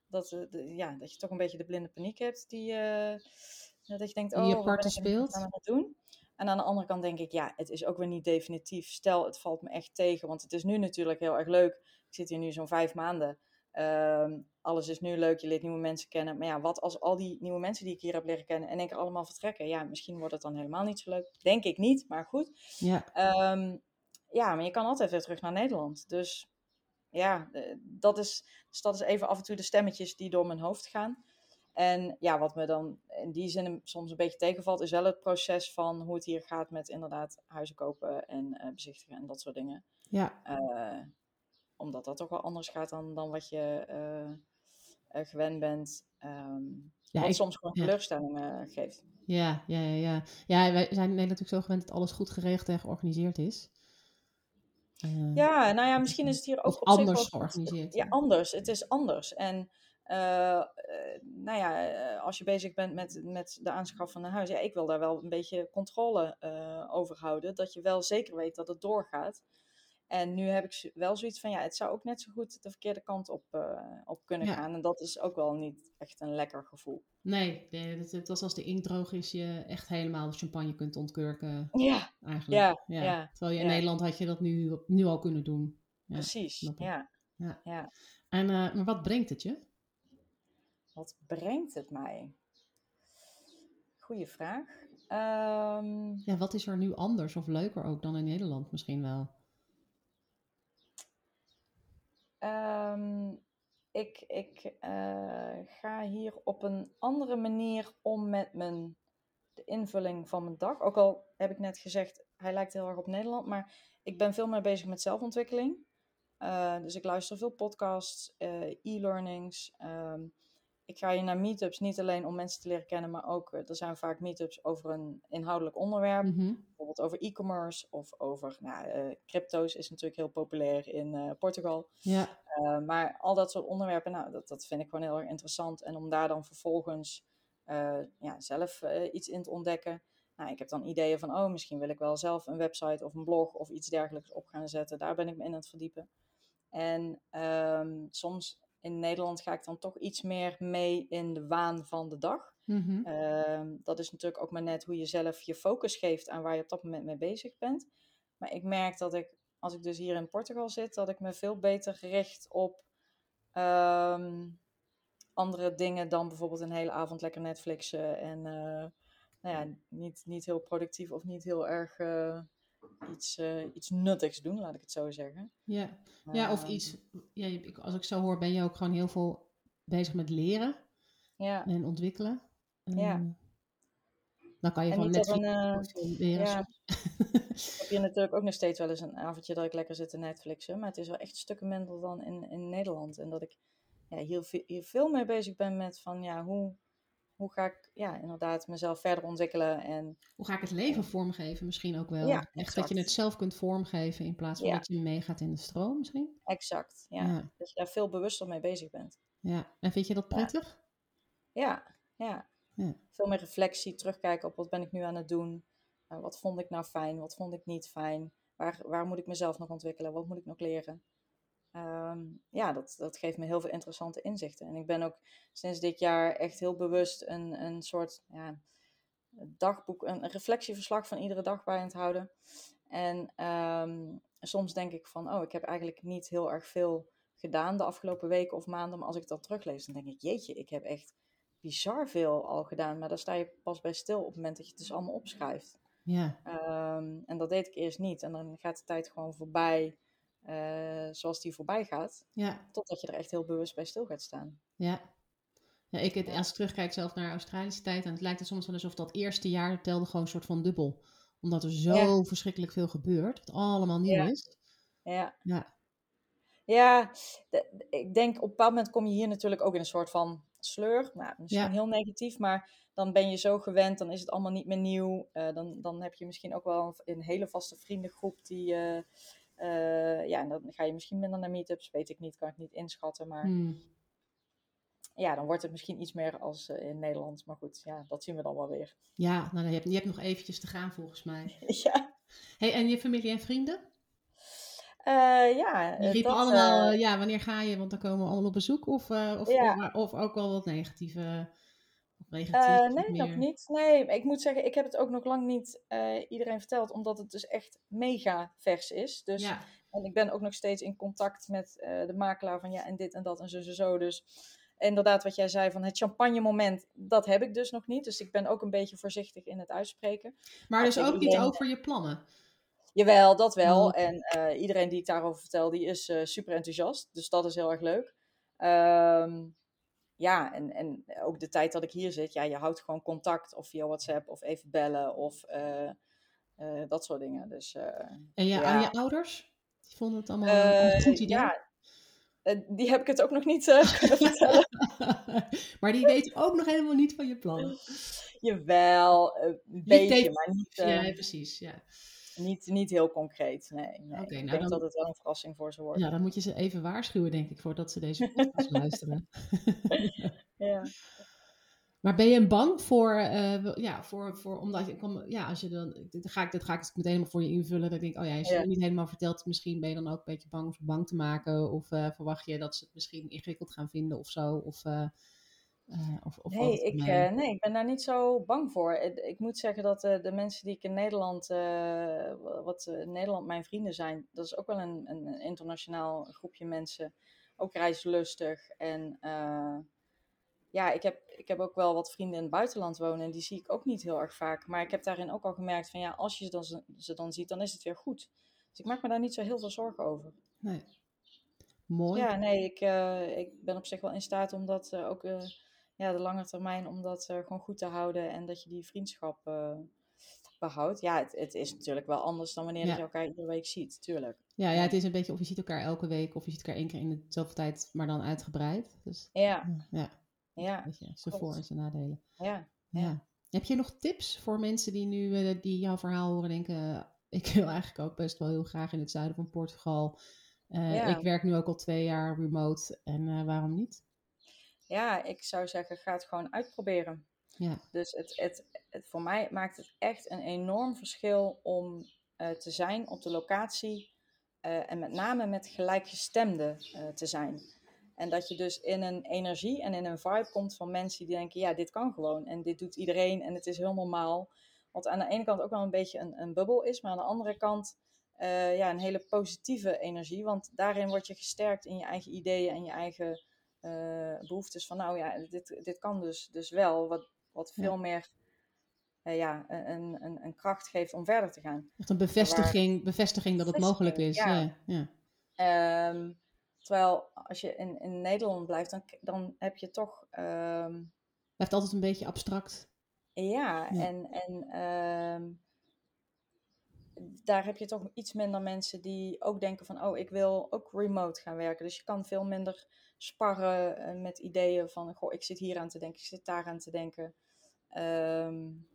dat, uh, de, ja, dat je toch een beetje de blinde paniek hebt die uh, dat je denkt, oh, die wat ben speelt. Ik aan het doen? En aan de andere kant denk ik, ja, het is ook weer niet definitief. Stel, het valt me echt tegen, want het is nu natuurlijk heel erg leuk. Ik zit hier nu zo'n vijf maanden. Um, alles is nu leuk, je leert nieuwe mensen kennen. Maar ja, wat als al die nieuwe mensen die ik hier heb leren kennen en ik er allemaal vertrekken? Ja, misschien wordt het dan helemaal niet zo leuk. Denk ik niet, maar goed. Ja, um, ja maar je kan altijd weer terug naar Nederland. Dus ja, dat is, dus dat is even af en toe de stemmetjes die door mijn hoofd gaan. En ja, wat me dan in die zin soms een beetje tegenvalt, is wel het proces van hoe het hier gaat met inderdaad huizen kopen en uh, bezichtigen en dat soort dingen. Ja. Uh, omdat dat toch wel anders gaat dan, dan wat je uh, uh, gewend bent. Um, ja, wat ik, soms gewoon teleurstelling ja. uh, geeft. Ja, ja, ja, ja. Ja, wij zijn natuurlijk zo gewend dat alles goed geregeld en georganiseerd is. Uh, ja, nou ja, misschien is het hier ook op anders zich wel, georganiseerd. Ja, anders. Het is anders. En... Uh, uh, nou ja, uh, als je bezig bent met, met de aanschaf van een huis, ja, ik wil daar wel een beetje controle uh, over houden, dat je wel zeker weet dat het doorgaat. En nu heb ik wel zoiets van, ja, het zou ook net zo goed de verkeerde kant op, uh, op kunnen ja. gaan. En dat is ook wel niet echt een lekker gevoel. Nee, dat is als de inkt droog is, je echt helemaal de champagne kunt ontkurken. Ja, eigenlijk. Ja, ja. Ja. Terwijl je in ja. Nederland had je dat nu, nu al kunnen doen. Ja, precies, ja. Ja. Ja. En uh, maar wat brengt het je? Wat brengt het mij? Goeie vraag. Um, ja, wat is er nu anders of leuker ook dan in Nederland misschien wel? Um, ik ik uh, ga hier op een andere manier om met mijn, de invulling van mijn dag. Ook al heb ik net gezegd, hij lijkt heel erg op Nederland. Maar ik ben veel meer bezig met zelfontwikkeling. Uh, dus ik luister veel podcasts, uh, e-learnings... Um, Ik ga hier naar meetups, niet alleen om mensen te leren kennen, maar ook, er zijn vaak meetups over een inhoudelijk onderwerp. Mm-hmm. Bijvoorbeeld over e-commerce of over, nou, uh, crypto's is natuurlijk heel populair in uh, Portugal. Ja. Uh, maar al dat soort onderwerpen, nou, dat, dat vind ik gewoon heel erg interessant. En om daar dan vervolgens uh, ja, zelf uh, iets in te ontdekken. Nou, ik heb dan ideeën van, oh, misschien wil ik wel zelf een website of een blog of iets dergelijks op gaan zetten. Daar ben ik me in aan het verdiepen. En um, soms in Nederland ga ik dan toch iets meer mee in de waan van de dag. Mm-hmm. Um, dat is natuurlijk ook maar net hoe je zelf je focus geeft aan waar je op dat moment mee bezig bent. Maar ik merk dat ik, als ik dus hier in Portugal zit, dat ik me veel beter richt op um, andere dingen dan bijvoorbeeld een hele avond lekker Netflixen en uh, nou ja, niet, niet heel productief of niet heel erg uh, iets, uh, iets nuttigs doen, laat ik het zo zeggen. Ja, ja uh, of iets, ja, als ik zo hoor ben je ook gewoon heel veel bezig met leren ja. en ontwikkelen. Um, ja. Dan kan je en gewoon Netflix een, uh, leren. Ja. Ik heb hier natuurlijk ook nog steeds wel eens een avondje dat ik lekker zit te Netflixen, maar het is wel echt stukken minder dan in, in Nederland. En dat ik ja, hier, hier veel mee bezig ben met van ja, hoe... Hoe ga ik ja, inderdaad mezelf verder ontwikkelen? En hoe ga ik het leven vormgeven misschien ook wel? Ja, echt dat je het zelf kunt vormgeven in plaats van ja. dat je meegaat in de stroom misschien? Exact, ja. ja. Dat je daar veel bewuster mee bezig bent. Ja, en vind je dat prettig? Ja, ja. ja. ja. Veel meer reflectie, terugkijken op wat ben ik nu aan het doen? Uh, wat vond ik nou fijn? Wat vond ik niet fijn? Waar, waar moet ik mezelf nog ontwikkelen? Wat moet ik nog leren? Um, ja, dat, dat geeft me heel veel interessante inzichten. En ik ben ook sinds dit jaar echt heel bewust een, een soort ja, dagboek, een, een reflectieverslag van iedere dag bij aan het houden. En um, soms denk ik van, oh, ik heb eigenlijk niet heel erg veel gedaan de afgelopen weken of maanden. Maar als ik dat teruglees, dan denk ik, jeetje, ik heb echt bizar veel al gedaan. Maar daar sta je pas bij stil op het moment dat je het dus allemaal opschrijft. Ja. Um, en dat deed ik eerst niet. En dan gaat de tijd gewoon voorbij. Uh, zoals die voorbij gaat, ja. totdat je er echt heel bewust bij stil gaat staan. Ja, ja ik het, als ik terugkijk zelf naar Australische tijd, en het lijkt het soms wel alsof dat eerste jaar telde gewoon een soort van dubbel, omdat er zo ja. verschrikkelijk veel gebeurt, wat allemaal nieuw ja. is. Ja, ja. ja de, ik denk op een bepaald moment kom je hier natuurlijk ook in een soort van sleur, nou, misschien ja. heel negatief, maar dan ben je zo gewend, dan is het allemaal niet meer nieuw, uh, dan, dan heb je misschien ook wel een, een hele vaste vriendengroep die... Uh, Uh, ja, en dan ga je misschien minder naar meetups, weet ik niet, kan ik niet inschatten, maar hmm. ja, dan wordt het misschien iets meer als uh, in Nederland, maar goed, ja, dat zien we dan wel weer. Ja, nou, je hebt, je hebt nog eventjes te gaan volgens mij. ja. Hey, en je familie en vrienden? Uh, ja. Die riepen dat, allemaal, uh, ja, wanneer ga je, want dan komen we allemaal op bezoek, of, uh, of, yeah. of, of ook wel wat negatieve... Uh, nee, nog niet. Nee, ik moet zeggen, ik heb het ook nog lang niet uh, iedereen verteld, omdat het dus echt mega vers is. Dus, ja. En ik ben ook nog steeds in contact met uh, de makelaar van ja, en dit en dat en zo en zo. Dus inderdaad wat jij zei van het champagne moment, dat heb ik dus nog niet. Dus ik ben ook een beetje voorzichtig in het uitspreken. Maar dus ook niet over je plannen? Jawel, dat wel. Oh. En uh, iedereen die ik daarover vertel, die is uh, super enthousiast. Dus dat is heel erg leuk. Ehm... Um, Ja, en, en ook de tijd dat ik hier zit, ja, je houdt gewoon contact of via WhatsApp of even bellen of uh, uh, dat soort dingen. Dus, uh, en ja, ja. aan je ouders? Die vonden het allemaal uh, een goed idee? Ja, uh, die heb ik het ook nog niet uh, kunnen vertellen. Maar die weten ook nog helemaal niet van je plannen. Jawel, een die beetje, teken... maar niet... Uh, ja, precies, ja. Niet, niet heel concreet, nee. nee. Okay, ik nou denk dan... dat het wel een verrassing voor ze wordt. Ja, dan moet je ze even waarschuwen, denk ik, voordat ze deze podcast luisteren. ja. Maar ben je bang voor, uh, ja, voor, voor omdat je, kom, ja, als je dan, dit ga ik, dit ga ik meteen helemaal voor je invullen, dat ik denk, oh ja, als je ja. het niet helemaal vertelt, misschien ben je dan ook een beetje bang om ze bang te maken, of uh, verwacht je dat ze het misschien ingewikkeld gaan vinden of zo, of... Uh, Uh, of, of nee, ik, uh, nee, ik ben daar niet zo bang voor. Ik, ik moet zeggen dat uh, de mensen die ik in Nederland, uh, wat uh, in Nederland mijn vrienden zijn, dat is ook wel een, een internationaal groepje mensen, ook reislustig. En uh, ja, ik heb, ik heb ook wel wat vrienden in het buitenland wonen en die zie ik ook niet heel erg vaak. Maar ik heb daarin ook al gemerkt van ja, als je ze dan, ze dan ziet, dan is het weer goed. Dus ik maak me daar niet zo heel veel zorgen over. Nee, mooi. Ja, nee, ik, uh, ik ben op zich wel in staat om dat uh, ook... Uh, Ja, de lange termijn om dat uh, gewoon goed te houden en dat je die vriendschap uh, behoudt. Ja, het, het is natuurlijk wel anders dan wanneer ja. je elkaar iedere week ziet, tuurlijk. Ja, ja, het is een beetje of je ziet elkaar elke week of je ziet elkaar één keer in dezelfde tijd, maar dan uitgebreid. Dus, ja. Ja, ja. Zijn voor- en zijn nadelen. Ja. Ja. ja. Heb je nog tips voor mensen die nu uh, die jouw verhaal horen denken, uh, ik wil eigenlijk ook best wel heel graag in het zuiden van Portugal. Uh, ja. Ik werk nu ook al twee jaar remote en uh, waarom niet? Ja, ik zou zeggen, ga het gewoon uitproberen. Ja. Dus het, het, voor mij maakt het echt een enorm verschil om uh, te zijn op de locatie. Uh, en met name met gelijkgestemden uh, te zijn. En dat je dus in een energie en in een vibe komt van mensen die denken, ja, dit kan gewoon. En dit doet iedereen en het is heel normaal. Wat aan de ene kant ook wel een beetje een, een bubbel is, maar aan de andere kant uh, ja, een hele positieve energie. Want daarin word je gesterkt in je eigen ideeën en je eigen uh, behoeftes. Van nou ja, dit, dit kan dus, dus wel. Wat, wat veel ja. meer uh, ja, een, een, een kracht geeft om verder te gaan. Echt een bevestiging, Waar, bevestiging dat het bevestiging, mogelijk is. Ja. Ja, ja. Um, terwijl als je in, in Nederland blijft, dan, dan heb je toch... Um, blijft altijd een beetje abstract. Ja, ja, en, en uh, daar heb je toch iets minder mensen die ook denken van, oh, ik wil ook remote gaan werken. Dus je kan veel minder sparren uh, met ideeën van, goh, ik zit hier aan te denken, ik zit daar aan te denken. Um,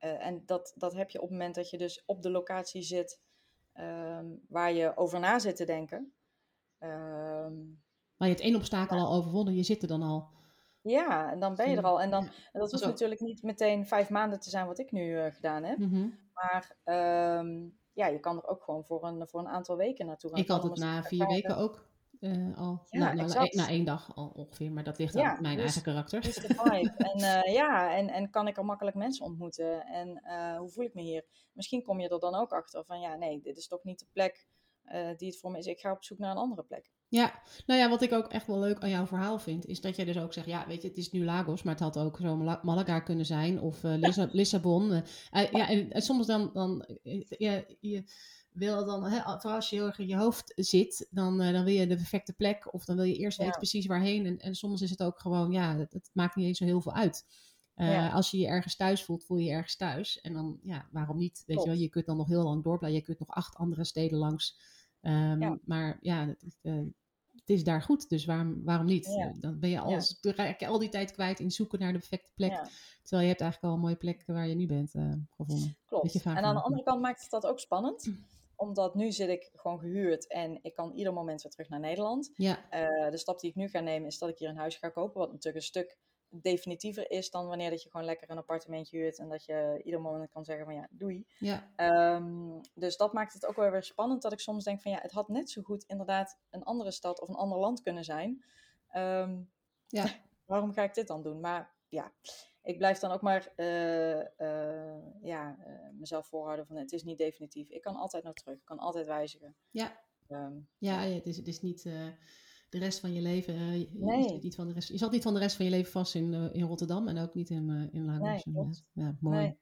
uh, en dat, dat heb je op het moment dat je dus op de locatie zit um, waar je over na zit te denken. Um, maar je hebt één obstakel nou, al overwonnen, je zit er dan al. Ja, en dan ben je er al. En dan, dat hoeft natuurlijk niet meteen vijf maanden te zijn wat ik nu uh, gedaan heb. Mm-hmm. Maar um, ja, je kan er ook gewoon voor een, voor een aantal weken naartoe gaan. Ik had het na vier weken de... ook uh, al. Ja, na, na, na, na één dag al ongeveer. Maar dat ligt ja, aan mijn dus, eigen karakter. Dus de vibe. en, uh, ja, en, en kan ik er makkelijk mensen ontmoeten? En uh, hoe voel ik me hier? Misschien kom je er dan ook achter van ja, nee, dit is toch niet de plek uh, die het voor me is. Ik ga op zoek naar een andere plek. Ja, nou ja, wat ik ook echt wel leuk aan jouw verhaal vind, is dat jij dus ook zegt, ja, weet je, het is nu Lagos, maar het had ook zo Malaga kunnen zijn of uh, Lissa- Lissabon. Uh, uh, ja, en, en soms dan, dan je, je wil dan, hè, vooral als je heel erg in je hoofd zit, dan, uh, dan wil je de perfecte plek of dan wil je eerst ja. weten precies waarheen. En, en soms is het ook gewoon, ja, het, het maakt niet eens zo heel veel uit. Uh, ja. Als je je ergens thuis voelt, voel je je ergens thuis. En dan, ja, waarom niet? Weet Top. je wel, je kunt dan nog heel lang doorblijven, je kunt nog acht andere steden langs. Um, ja. Maar ja, het, uh, het is daar goed, dus waarom, waarom niet? Ja. Dan ben je alles, ja. al die tijd kwijt in zoeken naar de perfecte plek. Ja. Terwijl je hebt eigenlijk al een mooie plek waar je nu bent uh, gevonden. Klopt. En aan de andere kant maakt het dat ook spannend. Omdat nu zit ik gewoon gehuurd en ik kan ieder moment weer terug naar Nederland. Ja. Uh, de stap die ik nu ga nemen is dat ik hier een huis ga kopen. Wat natuurlijk een stuk definitiever is dan wanneer dat je gewoon lekker een appartementje huurt en dat je ieder moment kan zeggen van ja, doei. Ja. Um, dus dat maakt het ook wel weer spannend dat ik soms denk van ja, het had net zo goed inderdaad een andere stad of een ander land kunnen zijn. Um, ja. Waarom ga ik dit dan doen? Maar ja, ik blijf dan ook maar uh, uh, ja, uh, mezelf voorhouden van het is niet definitief. Ik kan altijd nog terug, ik kan altijd wijzigen. Ja, um, ja, ja het, is, het is niet... Uh... de rest van je leven, uh, je, nee. zat niet van de rest, je zat niet van de rest van je leven vast in, uh, in Rotterdam en ook niet in, uh, in Lagos. Nee, ja, ja, mooi. Nee.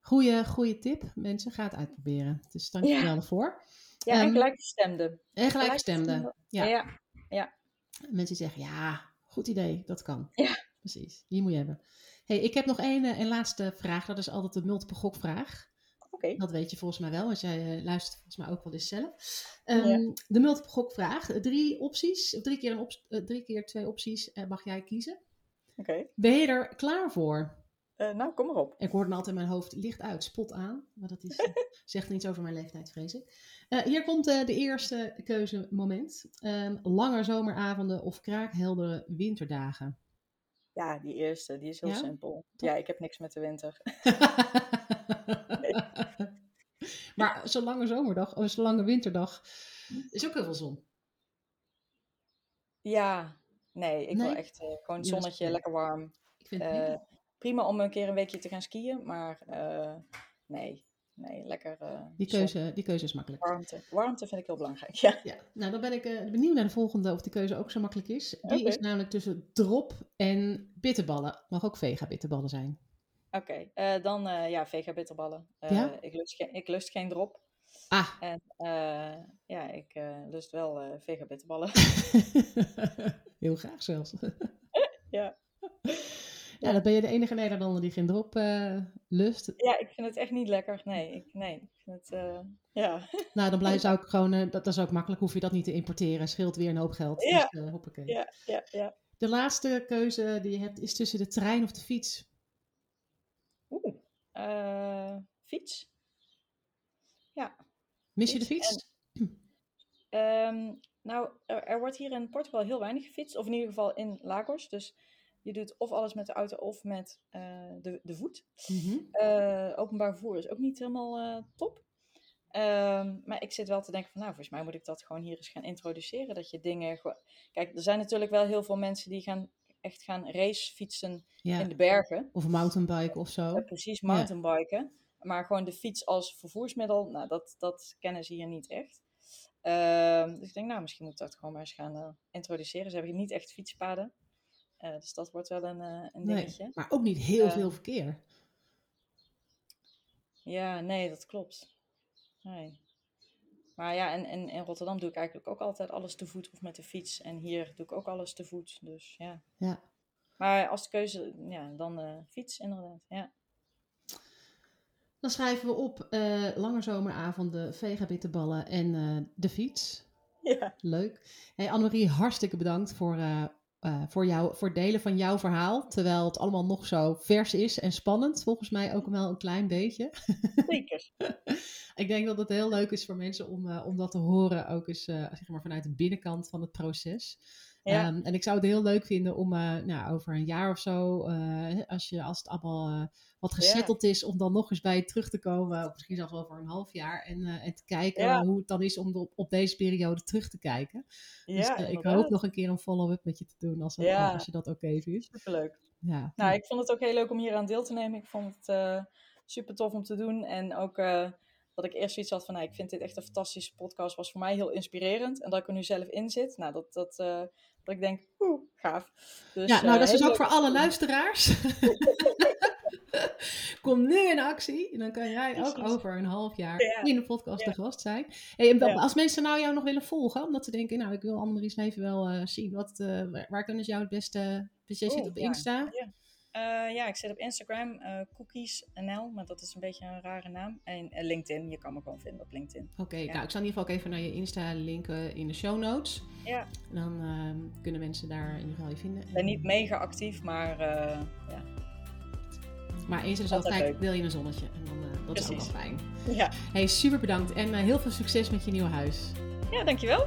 Goeie, goeie tip, mensen, ga het uitproberen. Dus dank je wel ervoor. Ja, um, en gelijkgestemden. En gelijkgestemden, ja. Ja, ja. Mensen zeggen, ja, goed idee, dat kan. Ja. Precies, die moet je hebben. Hey, ik heb nog één en laatste vraag, dat is altijd de multiple gokvraag. Okay. Dat weet je volgens mij wel, want jij uh, luistert volgens mij ook wel eens zelf. Um, ja. De multiple gokvraag. Drie opties, drie keer, een op, uh, drie keer twee opties uh, mag jij kiezen. Okay. Ben je er klaar voor? Uh, nou, kom maar op. Ik hoor dan altijd in mijn hoofd licht uit, spot aan. Maar dat is, uh, zegt niets over mijn leeftijd, vrees ik. Uh, hier komt uh, de eerste keuzemoment. Um, lange zomeravonden of kraakheldere winterdagen? Ja, die eerste, die is heel ja? simpel. Top. Ja, ik heb niks met de winter. Nee. Maar zo'n lange zomerdag, of zo'n lange winterdag, is ook heel veel zon. Ja, nee, ik nee. wil echt uh, gewoon het zonnetje, ja, lekker warm. Ik vind het uh, prima. prima om een keer een weekje te gaan skiën, maar uh, nee, nee, lekker. Uh, die, keuze, die keuze is makkelijk. Warmte, warmte vind ik heel belangrijk, ja. ja. Nou, dan ben ik uh, benieuwd naar de volgende, of de keuze ook zo makkelijk is. Die okay. is namelijk tussen drop en bitterballen. Mag ook vega bitterballen zijn. Oké, okay, uh, dan uh, ja, vega bitterballen. Uh, ja? ik, lust geen, ik lust geen drop. Ah. En uh, ja, ik uh, lust wel uh, vega bitterballen. Heel graag zelfs. ja. Ja, dan ben je de enige Nederlander die geen drop uh, lust. Ja, ik vind het echt niet lekker. Nee, ik, nee, ik vind het, uh, ja. Nou, dan blijf zou ik gewoon, uh, dat, dat is ook makkelijk, hoef je dat niet te importeren. Scheelt weer een hoop geld. Ja, dus, uh, hoppakee. Ja, ja, ja. De laatste keuze die je hebt is tussen de trein of de fiets. Oeh, uh, fiets. Ja. Mis je de fiets? En, um, nou, er, er wordt hier in Portugal heel weinig gefietst. Of in ieder geval in Lagos. Dus Je doet of alles met de auto of met uh, de, de voet. Mm-hmm. Uh, openbaar vervoer is ook niet helemaal uh, top. Um, maar ik zit wel te denken van, nou, volgens mij moet ik dat gewoon hier eens gaan introduceren. Dat je dingen... Gewoon... Kijk, er zijn natuurlijk wel heel veel mensen die gaan echt gaan racefietsen ja. in de bergen. Of mountainbiken of zo. Uh, precies, mountainbiken. Ja. Maar gewoon de fiets als vervoersmiddel, nou, dat, dat kennen ze hier niet echt. Um, dus ik denk, nou, misschien moet ik dat gewoon maar eens gaan uh, introduceren. Ze hebben hier niet echt fietspaden. Uh, dus dat wordt wel een, uh, een dingetje. Nee, maar ook niet heel uh, veel verkeer. Ja, nee, dat klopt. Nee. Maar ja, en, en in Rotterdam doe ik eigenlijk ook altijd alles te voet of met de fiets. En hier doe ik ook alles te voet, dus ja. ja. Maar als de keuze, ja, dan uh, fiets inderdaad, ja. Dan schrijven we op uh, lange zomeravonden, vega bitterballen en uh, de fiets. Ja. Leuk. Hey, Anne-Marie, hartstikke bedankt voor... Uh, Uh, voor, jou, voor het delen van jouw verhaal, terwijl het allemaal nog zo vers is en spannend. Volgens mij ook wel een klein beetje. Zeker. Ik denk dat het heel leuk is voor mensen om, uh, om dat te horen, ook eens uh, zeg maar vanuit de binnenkant van het proces. Ja. Um, en ik zou het heel leuk vinden om uh, nou, over een jaar of zo, uh, als, je, als het allemaal uh, wat gesetteld ja. is, om dan nog eens bij je terug te komen. Of misschien zelfs wel voor een half jaar. En, uh, en te kijken ja. hoe het dan is om op, op deze periode terug te kijken. Ja, dus uh, ik hoop nog een keer een follow-up met je te doen, als, dat, ja. uh, als je dat oké okay vindt. Superleuk. Ja. Nou, ik vond het ook heel leuk om hier aan deel te nemen. Ik vond het uh, super tof om te doen. En ook... Uh, Dat ik eerst zoiets had van, nou, ik vind dit echt een fantastische podcast, was voor mij heel inspirerend. En dat ik er nu zelf in zit, nou, dat, dat, uh, dat ik denk, oeh, gaaf. Dus, ja, nou, uh, dat is dus ook voor alle luisteraars. Kom nu in actie, en dan kan jij ook over een half jaar ja. in de podcast ja. de gast zijn. Hey, en ja. Als mensen nou jou nog willen volgen, omdat ze denken, nou, ik wil Anne-Marie even wel uh, zien, wat, uh, waar kunnen ze jou het beste... Dus jij zit op ja. Insta. Ja. Uh, ja, ik zit op Instagram, uh, kookieznl, maar dat is een beetje een rare naam. En uh, LinkedIn, je kan me gewoon vinden op LinkedIn. Oké, okay, ja. nou, ik zal in ieder geval ook even naar je Insta linken in de show notes. Ja. En dan uh, kunnen mensen daar in ieder geval je vinden. Ik ben niet mega actief, maar uh, ja. Maar eens in de zoveel tijd wil je een zonnetje. En dan, uh, dat Precies. is ook wel fijn. Ja. Hey, super bedankt en uh, heel veel succes met je nieuwe huis. Ja, dankjewel.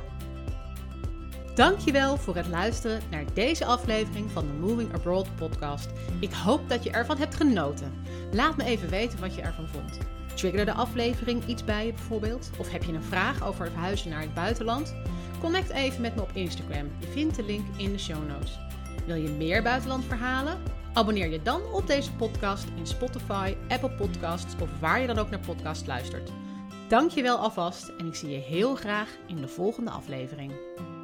Dankjewel voor het luisteren naar deze aflevering van de Moving Abroad podcast. Ik hoop dat je ervan hebt genoten. Laat me even weten wat je ervan vond. Triggerde de aflevering iets bij je bijvoorbeeld? Of heb je een vraag over verhuizen naar het buitenland? Connect even met me op Instagram. Je vindt de link in de show notes. Wil je meer buitenlandverhalen? Abonneer je dan op deze podcast in Spotify, Apple Podcasts of waar je dan ook naar podcasts luistert. Dankjewel alvast en ik zie je heel graag in de volgende aflevering.